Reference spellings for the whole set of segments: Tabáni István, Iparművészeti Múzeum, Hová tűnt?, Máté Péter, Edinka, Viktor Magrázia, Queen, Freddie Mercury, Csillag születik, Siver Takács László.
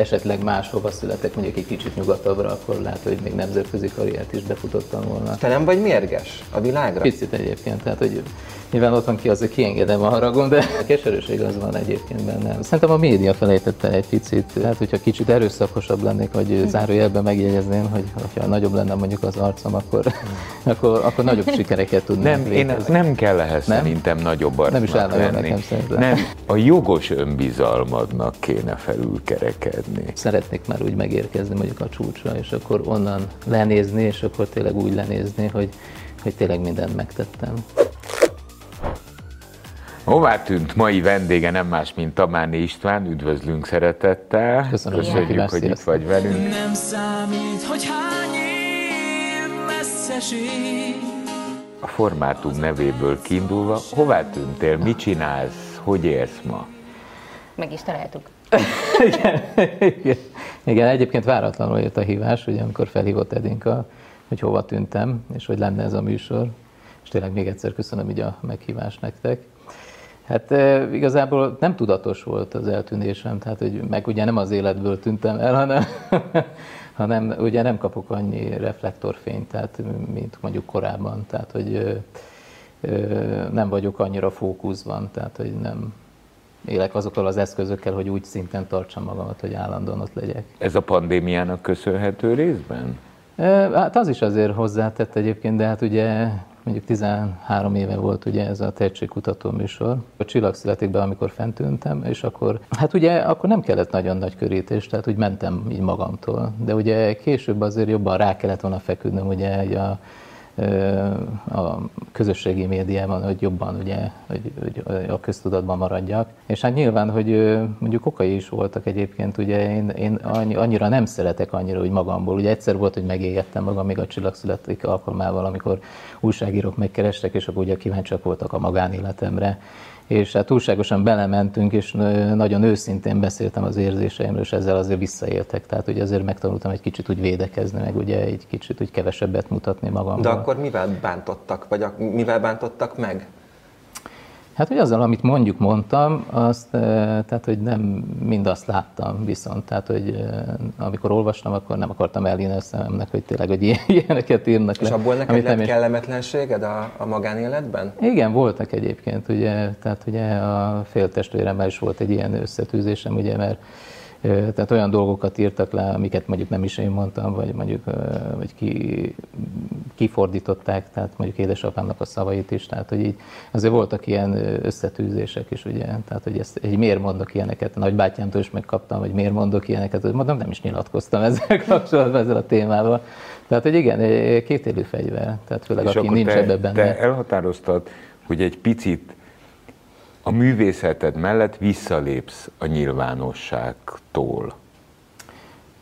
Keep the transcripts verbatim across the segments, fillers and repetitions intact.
esetleg máshova születek, mondjuk egy kicsit nyugatabbra, akkor lehet, hogy még nemzetközi karriert is befutottam volna. Te nem vagy mérges a világra? Picit egyébként, tehát hogy nyilván otthon ki az, hogy kiengedem a haragom, de a keserűség az van egyébként bennem. Szerintem a média felejtett el egy picit, hát hogyha kicsit erőszakosabb lennék, vagy zárójelben megjegyezném, hogy ha nagyobb lenne mondjuk az arcom, akkor, mm. akkor, akkor nagyobb sikereket tudnék nem, én nem kell ehhez nem? szerintem nagyobb arcnak lenni. Nem, a jogos önbizalmadnak kéne felülkerekedni. Szeretnék már úgy megérkezni mondjuk a csúcsra, és akkor onnan lenézni, és akkor tényleg úgy lenézni, hogy, hogy tényleg mindent megtettem. Hová tűnt mai vendége nem más, mint Tabáni István. Üdvözlünk szeretettel. Köszönöm, Köszönjük, hogy itt vagy velünk. Nem számít, hogy hány év messzeség. A formátum nevéből kiindulva, hová tűntél, mit csinálsz, hogy élsz ma? Meg is találtuk. Igen, igen. igen, egyébként váratlanul jött a hívás, ugye, amikor felhívott Edinka, hogy hova tűntem, és hogy lenne ez a műsor. És tényleg még egyszer köszönöm így a meghívást nektek. Hát igazából nem tudatos volt az eltűnésem, tehát hogy meg ugye nem az életből tűntem el, hanem, hanem ugye nem kapok annyi reflektorfényt, tehát, mint mondjuk korábban, tehát hogy nem vagyok annyira fókuszban, tehát hogy nem élek azokkal az eszközökkel, hogy úgy szinten tartsam magamat, hogy állandóan ott legyek. Ez a pandémiának köszönhető részben? Hát az is azért hozzátett egyébként, de hát ugye mondjuk tizenhárom éve volt ugye ez a tehetségkutató műsor. A Csillag születikben, amikor fent tűntem, és akkor, hát ugye akkor nem kellett nagyon nagy körítés, tehát úgy mentem így magamtól. De ugye később azért jobban rá kellett volna feküdnöm ugye a, a közösségi médiában, hogy jobban ugye hogy, hogy a köztudatban maradjak. És hát nyilván, hogy mondjuk okai is voltak egyébként, ugye én, én annyira nem szeretek annyira úgy magamból. Ugye egyszer volt, hogy megégettem magam még a Csillag születik alkalmával, amikor újságírók megkerestek, és akkor ugye kíváncsiak voltak a magánéletemre. És hát túlságosan belementünk, és nagyon őszintén beszéltem az érzéseimről, és ezzel azért visszaéltek. Tehát ugye azért megtanultam egy kicsit úgy védekezni, meg ugye egy kicsit úgy kevesebbet mutatni magamról. De akkor mivel bántottak, vagy mivel bántottak meg? Hát, hogy azzal, amit mondjuk mondtam, azt, tehát, hogy nem mindazt láttam viszont. Tehát, hogy amikor olvastam, akkor nem akartam elírni a szememnek, hogy tényleg, hogy ilyeneket írnak le. És abból neked lett kellemetlenséged a, a magánéletben? Igen, voltak egyébként, ugye, tehát ugye a féltestvéremmel is volt egy ilyen összetűzésem, ugye, mert tehát olyan dolgokat írtak le, amiket mondjuk nem is én mondtam, vagy mondjuk vagy ki, kifordították, tehát mondjuk édesapámnak a szavait is, tehát hogy így azért voltak ilyen összetűzések is, ugye, tehát hogy, ezt, hogy miért mondok ilyeneket, nagybátyámtól is megkaptam, hogy miért mondok ilyeneket, mondom, nem is nyilatkoztam ezzel kapcsolatban, ezzel a témával. Tehát, hogy igen, kétélű fegyver, tehát főleg aki nincs te, ebben benne. Te elhatároztad, hogy egy picit a művészeted mellett visszalépsz a nyilvánosságtól.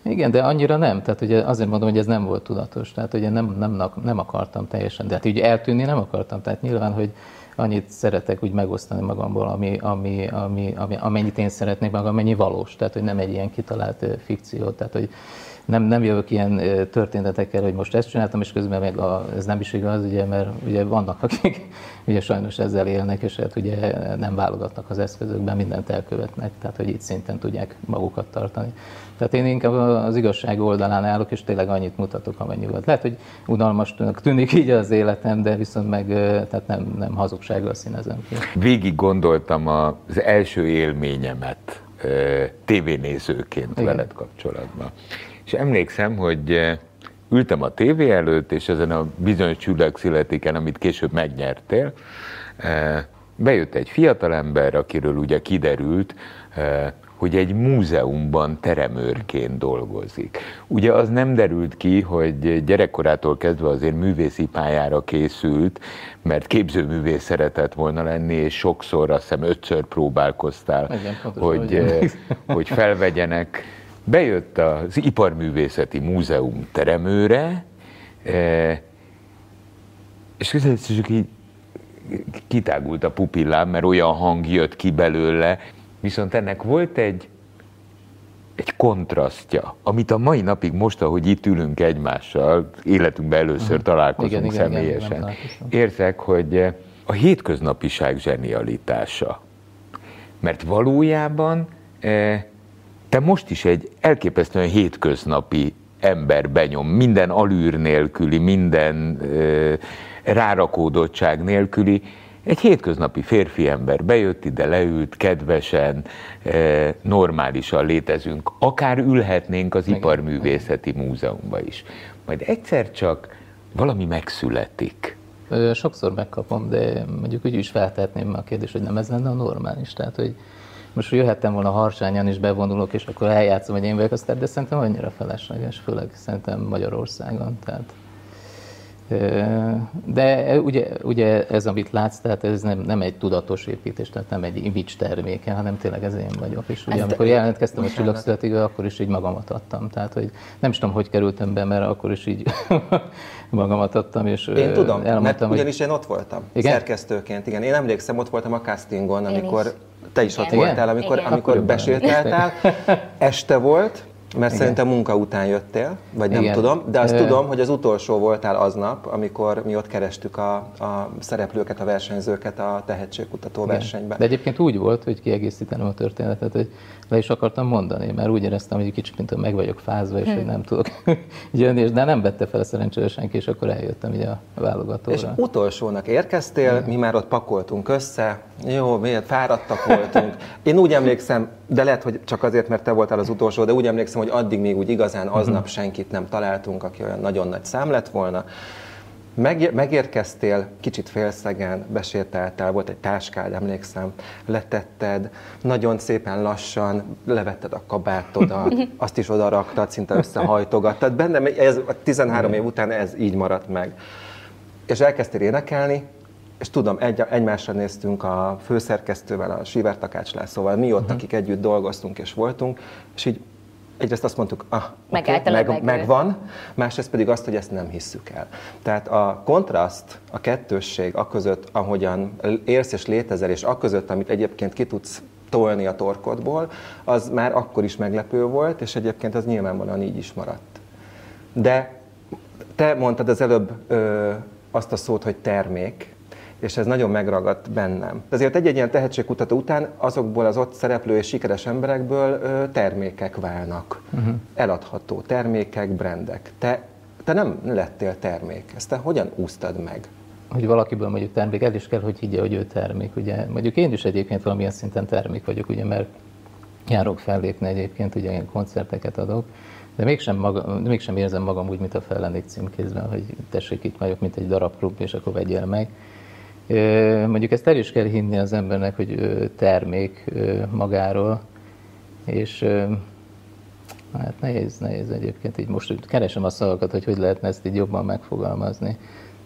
Igen, de annyira nem. Tehát ugye azért mondom, hogy ez nem volt tudatos. Tehát ugye nem, nem, nem akartam teljesen. De hát ugye eltűnni nem akartam. Tehát nyilván, hogy annyit szeretek úgy megosztani magamból, ami, ami, ami, ami, amennyit én szeretnék, meg amennyi valós. Tehát, hogy nem egy ilyen kitalált fikció. Tehát, hogy nem, nem jövök ilyen történetekkel, hogy most ezt csináltam, és közben meg a, ez nem is igaz, ugye, mert ugye vannak, akik ugye sajnos ezzel élnek, és hát ugye nem válogatnak az eszközökben, mindent elkövetnek, tehát hogy itt szinten tudják magukat tartani. Tehát én inkább az igazság oldalán állok, és tényleg annyit mutatok, amennyi volt. Lehet, hogy unalmasnak tűnik így az életem, de viszont meg tehát nem, nem hazugsággal színezem ki. Végig gondoltam az első élményemet tévénézőként Igen. veled kapcsolatban. És emlékszem, hogy ültem a tévé előtt, és ezen a bizonyos Csillag születiken, amit később megnyertél, bejött egy fiatalember, akiről ugye kiderült, hogy egy múzeumban teremőrként dolgozik. Ugye az nem derült ki, hogy gyerekkorától kezdve azért művészi pályára készült, mert képzőművész szeretett volna lenni, és sokszor, azt hiszem, ötször próbálkoztál, Igen, hogy, hogy felvegyenek. Bejött az Iparművészeti Múzeum teremőre, és csak így kitágult a pupillám, mert olyan hang jött ki belőle. Viszont ennek volt egy, egy kontrasztja, amit a mai napig most, ahogy itt ülünk egymással, életünkben először találkozunk igen, személyesen. Igen, igen, érzek, hogy a hétköznapiság zsenialitása. Mert valójában te most is egy elképesztően hétköznapi ember benyom, minden alűr nélküli, minden ö, rárakódottság nélküli, egy hétköznapi férfi ember bejött ide, leült, kedvesen, ö, normálisan létezünk. Akár ülhetnénk az Iparművészeti Múzeumban is. Majd egyszer csak valami megszületik. Sokszor megkapom, de mondjuk úgy is feltehetném a kérdést, hogy nem ez lenne a normális. Tehát, hogy most jöhettem volna Harsányan is, bevonulok, és akkor eljátszom, hogy én vagyok aztán, de szerintem annyira felesleges, főleg szerintem Magyarországon. Tehát. De ugye, ugye ez, amit látsz, tehát ez nem, nem egy tudatos építés, tehát nem egy image terméke, hanem tényleg ez én vagyok. És ugye, amikor jelentkeztem a Csillag születikbe, akkor is így magamat adtam. Tehát, hogy nem is tudom, hogy kerültem be, mert akkor is így magamat adtam, és én tudom, mert ugyanis én ott voltam, igen? Szerkesztőként. Igen, én emlékszem, ott voltam a castingon, amikor... Te is ott voltál, amikor, amikor besétáltál. Este volt, mert igen, szerintem munka után jöttél, vagy nem igen, tudom, de azt Ö... tudom, hogy az utolsó voltál aznap, amikor mi ott kerestük a, a szereplőket, a versenyzőket a tehetségkutató igen, versenyben. De egyébként úgy volt, hogy kiegészítenem a történetet, hogy le is akartam mondani, mert úgy éreztem, hogy kicsit, mint meg vagyok fázva, és hmm. hogy nem tudok jönni, és de nem vette fel szerencsére senki, és akkor eljöttem ugye a válogatóra. És utolsónak érkeztél, igen, mi már ott pakoltunk össze, jó, miért fáradtak voltunk. Én úgy emlékszem, de lehet, hogy csak azért, mert te voltál az utolsó, de úgy emlékszem, hogy addig még úgy igazán aznap senkit nem találtunk, aki olyan nagyon nagy szám lett volna. Meg, megérkeztél, kicsit félszegen, besétáltál, volt egy táskád, emlékszem, letetted, nagyon szépen lassan levetted a kabátodat, azt is oda raktad, szinte összehajtogattad. Bennem ez, tizenhárom év után ez így maradt meg. És elkezdtél énekelni, és tudom, egy, egymásra néztünk a főszerkesztővel, a Siver Takács Lászlóval, mi ott, uh-huh. akik együtt dolgoztunk és voltunk, és így egyrészt azt mondtuk, ah, okay, meg, megvan, másrészt pedig azt, hogy ezt nem hisszük el. Tehát a kontraszt, a kettősség aközött, ahogyan érsz és létezel, és aközött, amit egyébként ki tudsz tolni a torkodból, az már akkor is meglepő volt, és egyébként az nyilvánvalóan így is maradt. De te mondtad az előbb ö, azt a szót, hogy termék, és ez nagyon megragadt bennem. Ezért egy-egy ilyen tehetségkutató után azokból az ott szereplő és sikeres emberekből termékek válnak. Uh-huh. Eladható termékek, brendek. Te, te nem lettél termék. Ezt te hogyan úsztad meg? Hogy valakiből mondjuk termék, el is kell, hogy higgye, hogy ő termék. Ugye? Mondjuk én is egyébként valamilyen szinten termék vagyok, ugye, mert járok fellépni egyébként, ugye én koncerteket adok, de mégsem, maga, mégsem érzem magam úgy, mint a fel lennék címkézve, hogy tessék, itt vagyok, mint egy darabklub, és akkor vegyél meg. Mondjuk ezt el is kell hinni az embernek, hogy termék magáról, és hát nehéz, nehéz egyébként így most keresem a szavakat, hogy hogy lehetne ezt így jobban megfogalmazni.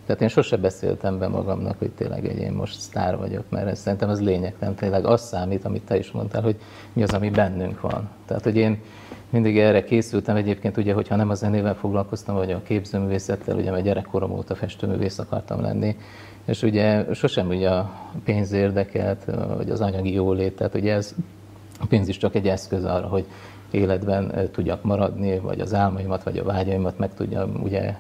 Tehát én sose beszéltem be magamnak, hogy tényleg egy én most sztár vagyok, mert szerintem ez lényegtelen, tényleg az számít, amit te is mondtál, hogy mi az, ami bennünk van. Tehát, hogy én mindig erre készültem egyébként, ugye, hogyha nem a zenével foglalkoztam, vagy a képzőművészettel, ugye, mert gyerekkorom óta festőművész akartam lenni, és ugye sosem ugye a pénz érdekelt, vagy az anyagi jólét, tehát ugye ez, a pénz is csak egy eszköz arra, hogy életben tudjak maradni, vagy az álmaimat, vagy a vágyaimat meg tudjam ugye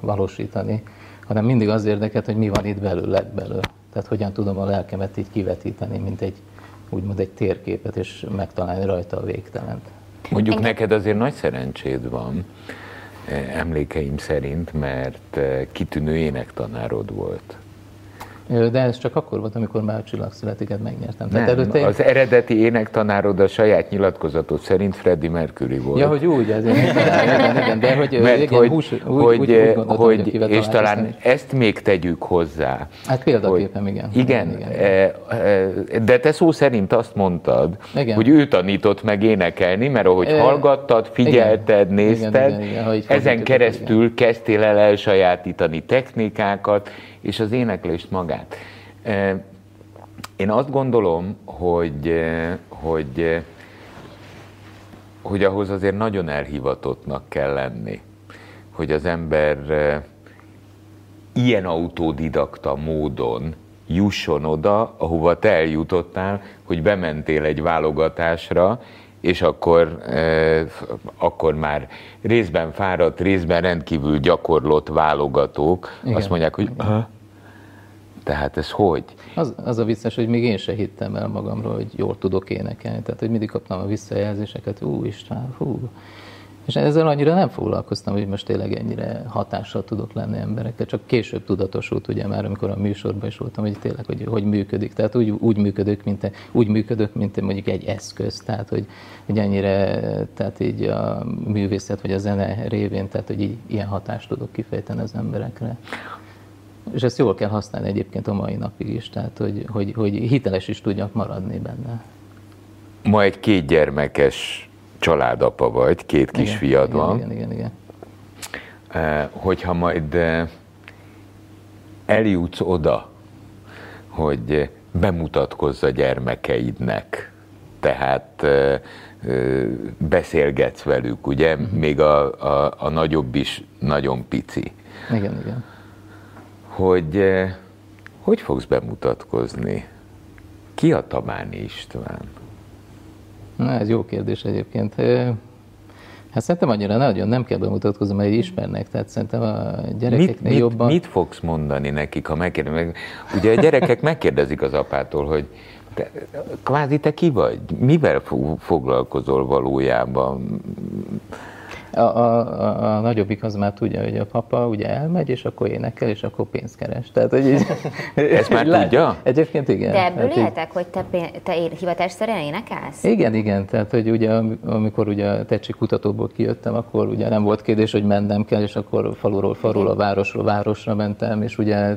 valósítani, hanem mindig az érdekelt, hogy mi van itt belőle, belőle. Tehát hogyan tudom a lelkemet így kivetíteni, mint egy, úgymond egy térképet, és megtalálni rajta a végtelent. Mondjuk neked azért nagy szerencséd van, emlékeim szerint, mert kitűnő énektanárod volt. De ez csak akkor volt, amikor már a Csillag születiket megnyertem. Tehát nem, előtte... az eredeti énektanárod a saját nyilatkozatot szerint Freddie Mercury volt. Ja, hogy úgy, ez igen, de hogy, mert igen, hogy, hús, úgy, hogy, úgy, úgy gondoltam, hogy, hogy és talán ezt, ezt még tegyük hozzá. Hát példaképpen, hogy, igen. Igen, igen, igen. De te szó szerint azt mondtad, igen, hogy ő tanított meg énekelni, mert ahogy e, hallgattad, figyelted, igen, nézted, igen, igen, igen, ezen keresztül igen, kezdtél el elsajátítani technikákat, és az éneklést magát. Én azt gondolom, hogy, hogy, hogy ahhoz azért nagyon elhivatottnak kell lenni, hogy az ember ilyen autodidakta módon jusson oda, ahova te eljutottál, hogy bementél egy válogatásra, és akkor, eh, akkor már részben fáradt, részben rendkívül gyakorlott válogatók, igen, azt mondják, hogy Tehát ez hogy? Az, az a vicces, hogy még én se hittem el magamról, hogy jól tudok énekelni. Tehát, hogy mindig kaptam a visszajelzéseket, hú István, hú. És ezzel annyira nem foglalkoztam, hogy most tényleg ennyire hatással tudok lenni emberekkel. Csak később tudatosult, ugye már, amikor a műsorban is voltam, hogy tényleg, hogy, hogy működik. Tehát úgy, úgy, működök, mint, úgy működök, mint mondjuk egy eszköz. Tehát, hogy, hogy ennyire, tehát így a művészet vagy a zene révén, tehát, hogy így, ilyen hatást tudok kifejteni az emberekre. És ezt jól kell használni egyébként a mai napig is, tehát hogy, hogy, hogy hiteles is tudjak maradni benne. Ma egy kétgyermekes családapa vagy, két kisfiad van. Igen, igen, igen, igen. Hogyha majd eljutsz oda, hogy bemutatkozz a gyermekeidnek, tehát beszélgetsz velük, ugye? Mm-hmm. Még a, a, a nagyobb is nagyon pici. Igen, igen. Hogy hogy fogsz bemutatkozni? Ki a Tabáni István? Na, ez jó kérdés egyébként. Hát szerintem annyira nagyon nem kell bemutatkozni, mert ismernek, tehát szerintem a gyerekeknél mit, jobban... Mit, mit fogsz mondani nekik, ha megkérdeznek? Ugye a gyerekek megkérdezik az apától, hogy te, kvázi te ki vagy? Mivel foglalkozol valójában? A, a, a, a nagyobbik az már tudja, hogy a papa ugye elmegy, és akkor énekel, és akkor pénzt keres. Tehát, hogy így, ezt már lát, tudja? Egyébként igen. De ebből éltek, hogy te, te hivatásszerűen énekelsz? Igen, igen. Tehát, hogy ugye, amikor ugye a tehetségkutatóból kijöttem, akkor ugye nem volt kérdés, hogy mennem kell, és akkor faluról faluról, városról városra mentem, és ugye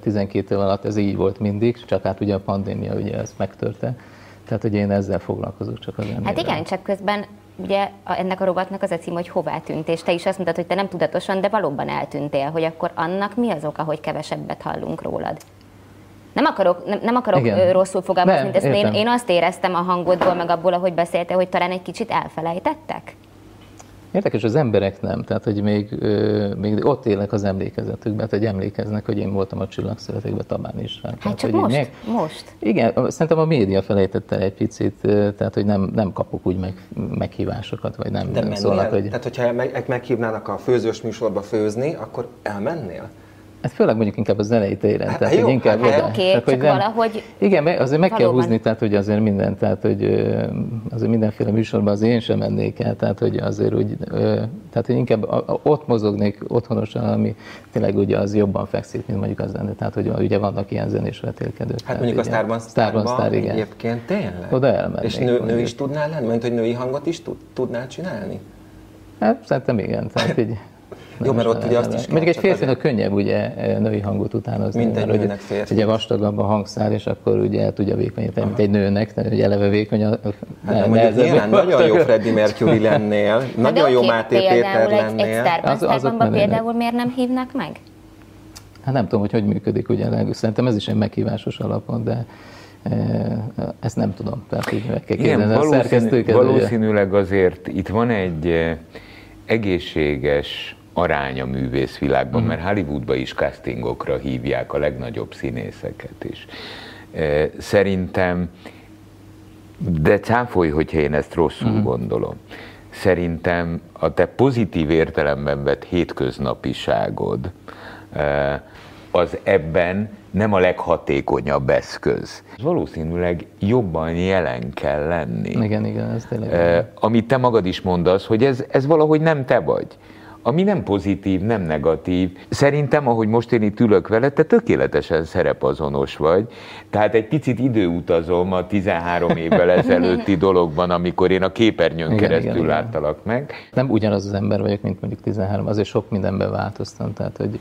tizenkét év alatt ez így volt mindig, csak hát ugye a pandémia ugye ezt megtörte. Tehát, hogy én ezzel foglalkozok csak az emlével. Hát igen, csak közben ugye ennek a rovatnak az a cím, hogy hová tűnt, és te is azt mondtad, hogy te nem tudatosan, de valóban eltűntél, hogy akkor annak mi az oka, hogy kevesebbet hallunk rólad? Nem akarok, nem, nem akarok rosszul fogalmazni, mint ezt én, én azt éreztem a hangodból, meg abból, ahogy beszéltél, hogy talán egy kicsit elfelejtettek? Érdekes, az emberek nem, tehát hogy még, még ott élnek az emlékezetükben, tehát hogy emlékeznek, hogy én voltam a Csillag születikben Tabáni István. Hát csak most, meg... most? Igen, szerintem a média felejtett el egy picit, tehát hogy nem, nem kapok úgy meg, meghívásokat, vagy nem, nem szólnak, hogy... Tehát hogyha meg, meghívnának a főzős műsorba főzni, akkor elmennél? Hát főleg mondjuk inkább az zenei téren, hát, tehát jó, hogy inkább hát, oda. Oké, tehát, hogy nem, valahogy... Igen, azért meg valóban kell húzni, tehát hogy azért minden, tehát hogy azért mindenféle műsorban azért én sem mennék el, tehát hogy azért úgy, tehát hogy inkább ott mozognék otthonosan, ami tényleg ugye az jobban fekszik, mint mondjuk az lenne, tehát hogy ugye vannak ilyen zenés vetélkedők. Hát mondjuk ugye, a Sztárban Sztárban egyébként tényleg? Oda elmennék. És nő, nő is tudnál lenni? Mert hogy női hangot is tud, tudnál csinálni? Hát szerintem igen, tehát így... Nem, jó, mert ott ugye azt is kell. Mondjuk egy férfinak könnyebb ugye női hangot utánozni. Mint egy nőnek férfi. Ugye vastagabb a hangszál, és akkor ugye el tudja vékonyítani, mint egy nőnek, tehát ugye eleve vékony. A... Hát, ne, nagyon jó Freddie Mercury lennél, nagyon jó Máté Péter lennél. Egy Sztárban például miért nem hívnak meg? Hát nem tudom, hogy hogy működik, ugye szerintem ez is egy meghívásos alapon, de ezt nem tudom. Tehát így meg kell kérdezni. Valószínűleg azért itt van egy egészséges arány a művészvilágban, mert Hollywoodban is castingokra hívják a legnagyobb színészeket is. Szerintem, de cáfolj, hogyha én ezt rosszul mm. gondolom, szerintem a te pozitív értelemben vett hétköznapiságod az ebben nem a leghatékonyabb eszköz. Valószínűleg jobban jelen kell lenni. Igen, igen, ez tényleg. Amit te magad is mondasz, hogy ez, ez valahogy nem te vagy. Ami nem pozitív, nem negatív. Szerintem, ahogy most én itt ülök veled, te tökéletesen szerepazonos vagy. Tehát egy picit időutazom a tizenhárom évvel ezelőtti dologban, amikor én a képernyőn igen, keresztül igen, láttalak igen. meg. Nem ugyanaz az ember vagyok, mint mondjuk tizenhárom, azért sok mindenben változtam. Tehát, hogy,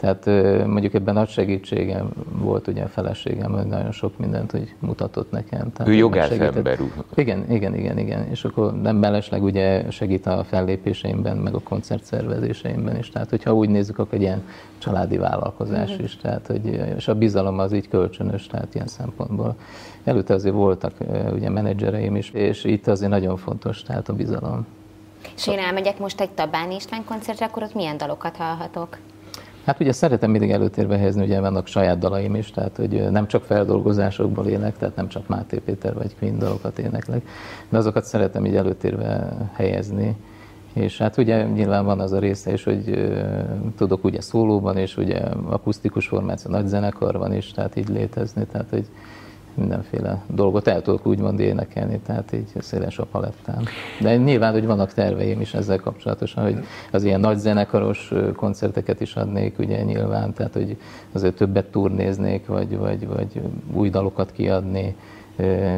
tehát mondjuk ebben nagy segítségem volt ugye a feleségem, hogy nagyon sok mindent hogy mutatott nekem. Tehát ő jogász ember. Igen, igen, igen, igen. És akkor nem mellesleg ugye segít a fellépéseimben, meg a koncertszervezéseimben is. Tehát hogyha úgy nézzük, akkor egy ilyen családi vállalkozás mm-hmm. is. Tehát, hogy, és a bizalom az így kölcsönös, tehát ilyen szempontból. Előtte azért voltak ugye menedzsereim is, és itt azért nagyon fontos, tehát a bizalom. És én elmegyek most egy Tabáni István koncertre, akkor ott milyen dalokat hallhatok? Hát ugye szeretem mindig előtérbe helyezni, ugye vannak saját dalaim is, tehát hogy nem csak feldolgozásokból élek, tehát nem csak Máté Péter vagy Queen dalokat éneklek, de azokat szeretem így előtérbe helyezni, És hát ugye nyilván van az a része is, hogy tudok ugye szólóban, és ugye akusztikus formáció nagy zenekarban is, tehát így létezni, tehát hogy mindenféle dolgot el tudok úgymond énekelni, tehát így széles a palettán. De nyilván, hogy vannak terveim is ezzel kapcsolatosan, hogy az ilyen nagy zenekaros koncerteket is adnék, ugye nyilván, tehát hogy azért többet turnéznék, vagy, vagy, vagy új dalokat kiadni,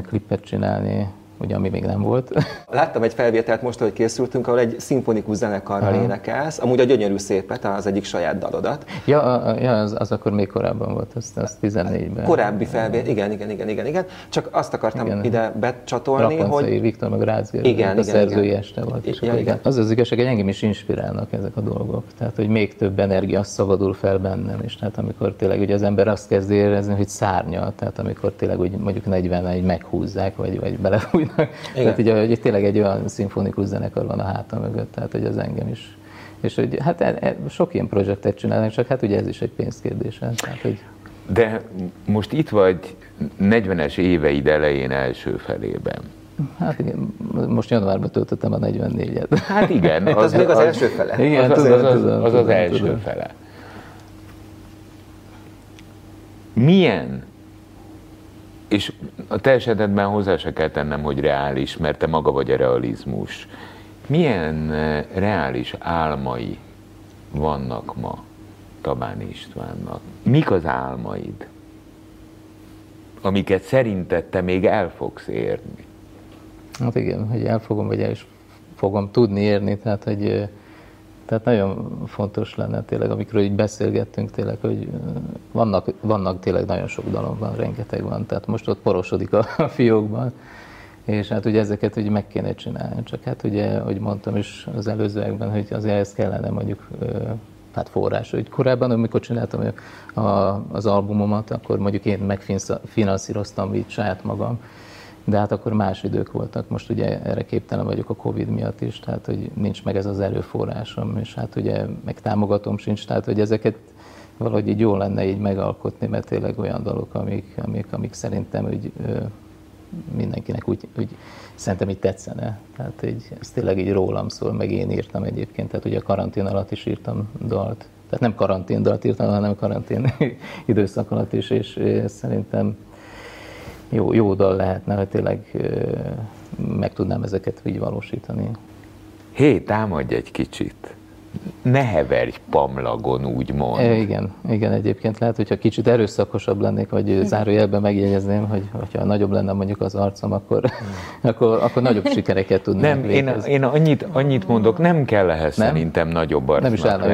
klippet csinálni, ugye ami még nem volt. Láttam egy felvételt most, hogy készültünk, ahol egy szimfonikus zenekarral aha. énekelsz, amúgy a Gyönyörű Szépet, az egyik saját dalodat. Ja, a, ja az, az akkor még korábban volt, az, az tizennégyben. Korábbi felvétel, igen, igen, igen, igen, igen. Csak azt akartam igen. ide becsatolni, hogy... Viktor Magrázia, igen, a szerzői este volt. Igen, igen. Igen. Az az igazság, hogy engem is inspirálnak ezek a dolgok. Tehát, hogy még több energia szabadul fel bennem, és tehát amikor tényleg ugye az ember azt kezd érezni, hogy szárnyal, tehát amikor tényleg úgy, mondjuk negyvenen meghúzzák, vagy, vagy belefúj. Tehát ugye, hogy tényleg egy olyan szimfonikus zenekar van a háta mögött, tehát hogy az engem is. És hogy hát e, e, sok ilyen projektet csinálnak, csak hát ugye ez is egy pénzkérdés. Tehát, hogy... De most itt vagy negyvenes éveid elején első felében. Hát igen, most januárban töltöttem a negyvennégyet. Hát igen. Az, az még az, az első fele. Igen, az az, az, az, az, az, az, az első tudom. Fele. Milyen? És a te esetedben hozzá se kell tennem, hogy reális, mert te maga vagy a realizmus. Milyen reális álmai vannak ma Tabáni Istvánnak? Mik az álmaid, amiket szerinted te még el fogsz érni? Hát igen, hogy el fogom, vagy el is fogom tudni érni, tehát hogy... Tehát nagyon fontos lenne tényleg, amikor így beszélgettünk tényleg, hogy vannak, vannak tényleg nagyon sok dalom van, rengeteg van, tehát most ott porosodik a fiókban, és hát ugye ezeket ugye meg kéne csinálni, csak hát ugye, hogy mondtam is az előzőekben, hogy azért ez kellene mondjuk hát forrás, hogy korábban, amikor csináltam az albumomat, akkor mondjuk én megfinanszíroztam így saját magam, de hát akkor más idők voltak. Most ugye erre képtelen vagyok a Covid miatt is, tehát hogy nincs meg ez az erőforrásom, és hát ugye meg támogatom sincs, tehát hogy ezeket valahogy így jól lenne így megalkotni, mert tényleg olyan dalok, amik, amik, amik szerintem úgy, mindenkinek úgy, úgy szerintem így tetszene. Tehát így, ez tényleg így rólam szól, meg én írtam egyébként, tehát ugye a karantén alatt is írtam dalt. Tehát nem karantén dalt írtam, hanem karantén időszak alatt is, és szerintem Jó, jó dal lehetne, hogy tényleg ö, meg tudnám ezeket így valósítani. Hé, támadj egy kicsit. Ne heverj pamlagon, úgymond. É, igen, igen, egyébként lehet, hogyha kicsit erőszakosabb lennék, vagy zárójelben megjegyezném, hogy ha nagyobb lenne mondjuk az arcom, akkor, akkor, akkor nagyobb sikereket tudnám nem, én, én annyit, annyit mondok, nem kell ehhez szerintem nagyobb arcnak lenni. Nem is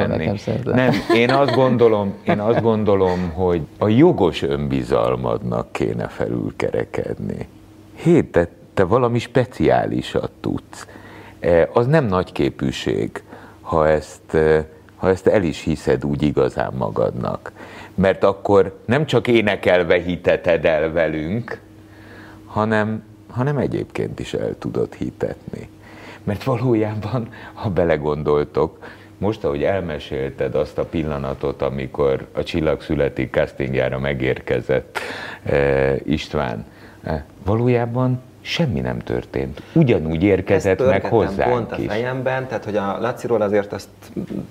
állna nekem nem, én azt, gondolom, én azt gondolom, hogy a jogos önbizalmadnak kéne felülkerekedni. Hé, te, te valami speciálisat tudsz. Az nem nagy képűség. Ha ezt, ha ezt el is hiszed úgy igazán magadnak. Mert akkor nem csak énekelve hiteted el velünk, hanem, hanem egyébként is el tudod hitetni. Mert valójában, ha belegondoltok, most, ahogy elmesélted azt a pillanatot, amikor a Csillag születik castingjára megérkezett e, István, e, valójában semmi nem történt. Ugyanúgy érkezett meg hozzánk pont a fejemben, tehát hogy a Laciról azért azt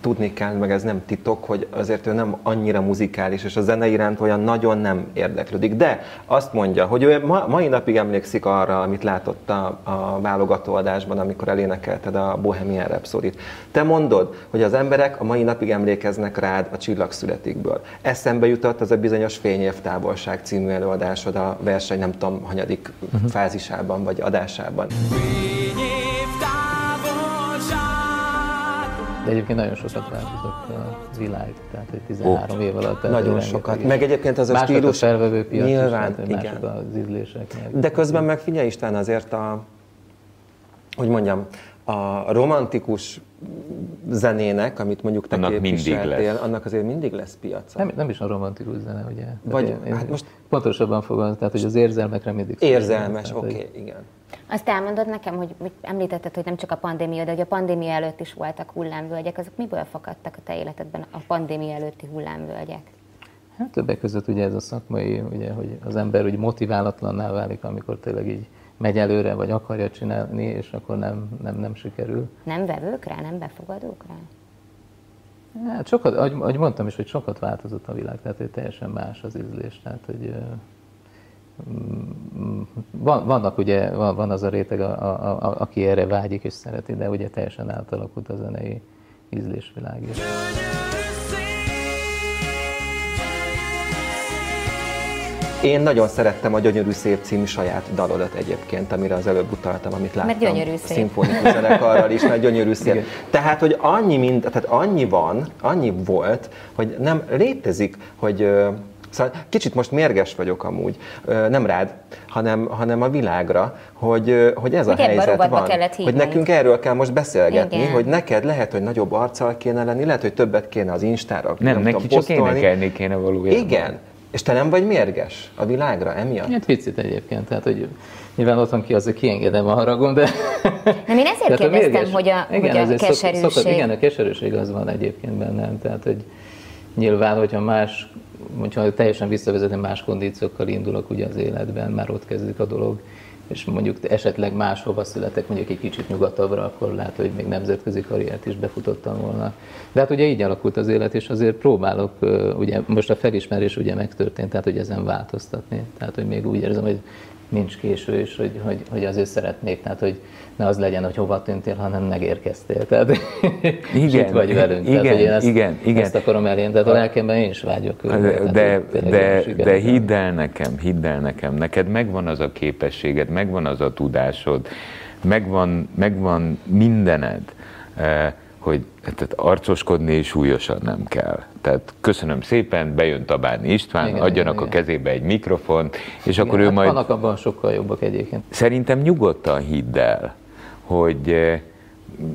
tudni kell, meg ez nem titok, hogy azért ő nem annyira muzikális, és a zene iránt olyan nagyon nem érdeklődik. De azt mondja, hogy ő ma, mai napig emlékszik arra, amit látott a, a válogató adásban, amikor elénekelted a Bohemian Rhapsodyt. Te mondod, hogy az emberek a mai napig emlékeznek rád a Csillag születikből. Eszembe jutott az a bizonyos Fényév távolság című előadásod a verseny, nem tudom, hanyadik uh-huh. fázisában vagy adásában. De egyébként nagyon sokat változott a világ, tehát egy tizenhárom oh. év alatt. Nagyon sokat. Meg egyébként az a stílus... Másod a felvevőpiac is, másod az ízlések. De közben meg figyelj István azért a, hogy mondjam, a romantikus zenének, amit mondjuk te annak képviseltél, annak azért mindig lesz piaca. Nem, nem is a romantikus zene, ugye? Vagy, én, én hát most pontosabban fogalmazom, tehát hogy az érzelmekre mindig érzelmes, oké, okay, igen. Azt elmondod nekem, hogy említetted, hogy nem csak a pandémia, de hogy a pandémia előtt is voltak hullámvölgyek, azok miből fakadtak a te életedben a pandémia előtti hullámvölgyek? Hát többek között ugye ez a szakmai, ugye, hogy az ember úgy motiválatlanná válik, amikor tényleg így megy előre, vagy akarja csinálni, és akkor nem, nem, nem sikerül. Nem vevők rá, nem befogadók rá? Hát sokat, ahogy, ahogy mondtam is, hogy sokat változott a világ, tehát hogy teljesen más az ízlés. Tehát, hogy van, vannak ugye, van, van az a réteg, a, a, a, aki erre vágyik és szereti, de ugye teljesen átalakult a zenei ízlésvilág is. Én nagyon szerettem a Gyönyörű szép című saját dalodat egyébként, amire az előbb utaltam, amit láttam. Mert gyönyörű szép. Szimfonikus zenekarral is, mert gyönyörű szép. Igen. Tehát, hogy annyi, mind, tehát annyi van, annyi volt, hogy nem létezik, hogy... Szóval kicsit most mérges vagyok amúgy, nem rád, hanem, hanem a világra, hogy, hogy ez a Még helyzet van, hogy nekünk erről kell most beszélgetni, igen. Hogy neked lehet, hogy nagyobb arccal kéne lenni, lehet, hogy többet kéne az Instára, nem, nem neki tudom posztolni. Énekelni kéne valójában. Igen. És te nem vagy mérges a világra emiatt? Hát picit egyébként, tehát hogy nyilván otthon ki azért kiengedem a haragom, de... Nem, én ezért kérdeztem, mérges, hogy a, igen, hogy a keserűség... Szok, szok, igen, a keserűség az van egyébként bennem, tehát hogy nyilván, hogyha más, hogyha teljesen visszavezetem, más kondíciókkal indulok ugye az életben, már ott kezdik a dolog, és mondjuk esetleg máshova születek, mondjuk egy kicsit nyugatabbra, akkor lehet, hogy még nemzetközi karriert is befutottam volna. De hát ugye így alakult az élet, és azért próbálok, ugye most a felismerés ugye megtörtént, tehát hogy ezen változtatni. Tehát, hogy még úgy érzem, hogy nincs késő, és hogy, hogy, hogy azért szeretnék, tehát hogy ne az legyen, hogy hova tűntél, hanem megérkeztél. Tehát igen, itt vagy velünk. Igen, tehát, igen, ezt, igen, igen. Ezt akarom elérni, tehát a lelkemben én is vágyok. De, de, de, de hidd el nekem, hidd el nekem, neked megvan az a képességed, megvan az a tudásod, megvan, megvan mindened, hogy tehát arcoskodni súlyosan nem kell. Tehát köszönöm szépen, bejön Tabáni István, igen, adjanak igen, a kezébe egy mikrofont, és igen, akkor ő hát majd... Vannak abban sokkal jobbak egyébként. Szerintem nyugodtan hidd el, hogy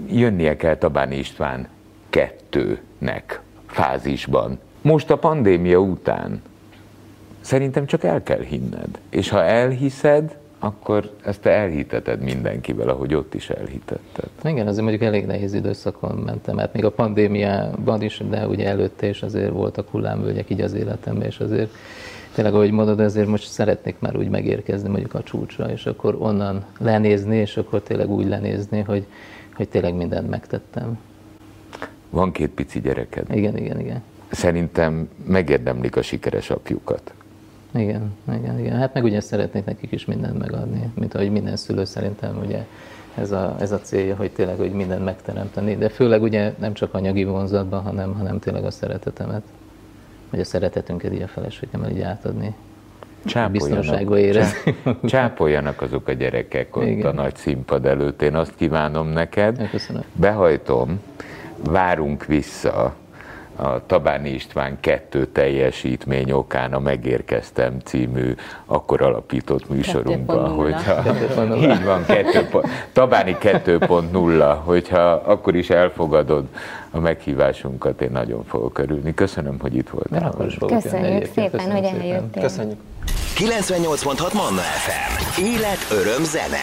jönnie kell Tabáni István kettőnek fázisban. Most a pandémia után szerintem csak el kell hinned. És ha elhiszed, akkor ezt te elhiteted mindenkivel, ahogy ott is elhitetted. Igen, azért mondjuk elég nehéz időszakon mentem, hát még a pandémiában is, de ugye előtte is azért voltak hullámvölgyek így az életemben, és azért tényleg, ahogy mondod, azért most szeretnék már úgy megérkezni mondjuk a csúcsra, és akkor onnan lenézni, és akkor tényleg úgy lenézni, hogy, hogy tényleg mindent megtettem. Van két pici gyereked. Igen, igen, igen. Szerintem megérdemlik a sikeres apjukat. Igen, igen, igen. Hát meg ugye szeretnék nekik is mindent megadni, mint ahogy minden szülő szerintem ugye ez a, ez a célja, hogy tényleg hogy mindent megteremteni, de főleg ugye nem csak anyagi vonzatban, hanem, hanem tényleg a szeretetemet, vagy a szeretetünket így a feleségemmel így átadni. Biztonságban érezni. Csápoljanak azok a gyerekek ott igen. A nagy színpad előtt, én azt kívánom neked. Köszönöm. Behajtom, várunk vissza. A Tabáni István kettő teljesítmény okán a Megérkeztem című akkor alapított műsorunkban, hogyha így van, kettő, Tabáni kettő pont nulla, hogyha akkor is elfogadod a meghívásunkat, én nagyon fogok örülni. Köszönöm, hogy itt voltál. Köszönjük szépen, hogy eljöttél. Köszönjük. kilencvennyolc pont hat Manna ef em. Élet, öröm, zene.